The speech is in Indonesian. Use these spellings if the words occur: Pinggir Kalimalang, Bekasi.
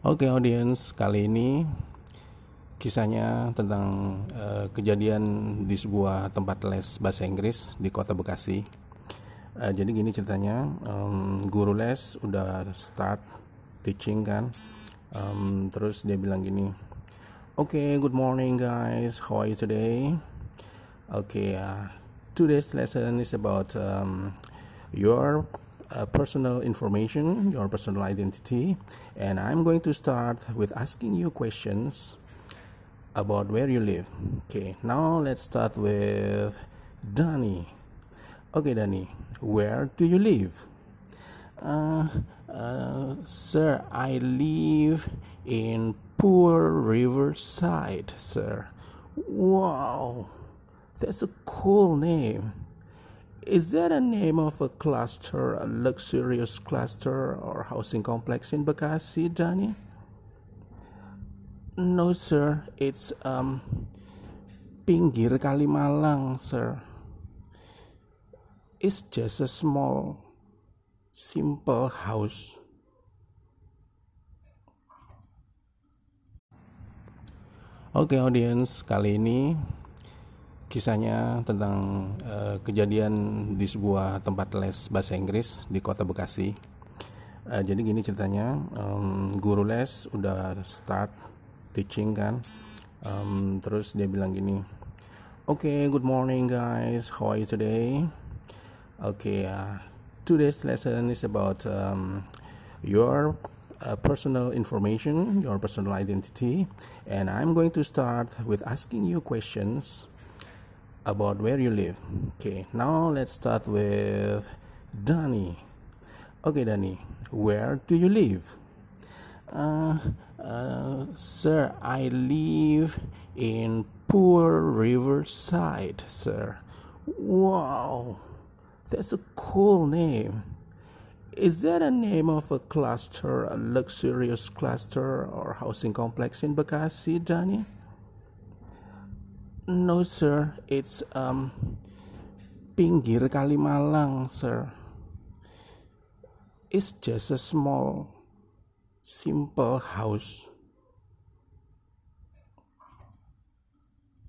Oke, audiens, kali ini kisahnya tentang kejadian di sebuah tempat les bahasa Inggris di kota Bekasi. Jadi gini ceritanya, guru les udah start teaching kan, terus dia bilang gini, "Okay, good morning guys, how are you today? Okay, today's lesson is about your personal information, your personal identity, and I'm going to start with asking you questions about where you live. Okay, now let's start with Danny. Okay, Danny, where do you live? Sir, I live in Poor Riverside, sir." Wow, that's a cool name. Is that a name of a cluster, a luxurious cluster or housing complex in Bekasi, Danny? No, sir. It's Pinggir Kalimalang, sir. It's just a small, simple house. Oke, audiens, kali ini kisahnya tentang kejadian di sebuah tempat les bahasa Inggris di kota Bekasi. Jadi gini ceritanya, guru les udah start teaching kan, terus dia bilang gini, "Okay, good morning guys, how are you today? Okay, today's lesson is about your personal information, your personal identity, and I'm going to start with asking you questions about where you live. Okay, now let's start with Danny. Okay, Danny, where do you live? Sir, I live in Poor Riverside, sir." Wow, that's a cool name. Is that a name of a cluster, a luxurious cluster or housing complex in Bekasi, Danny? No, sir. It's Pinggir Kalimalang, sir. It's just a small, simple house.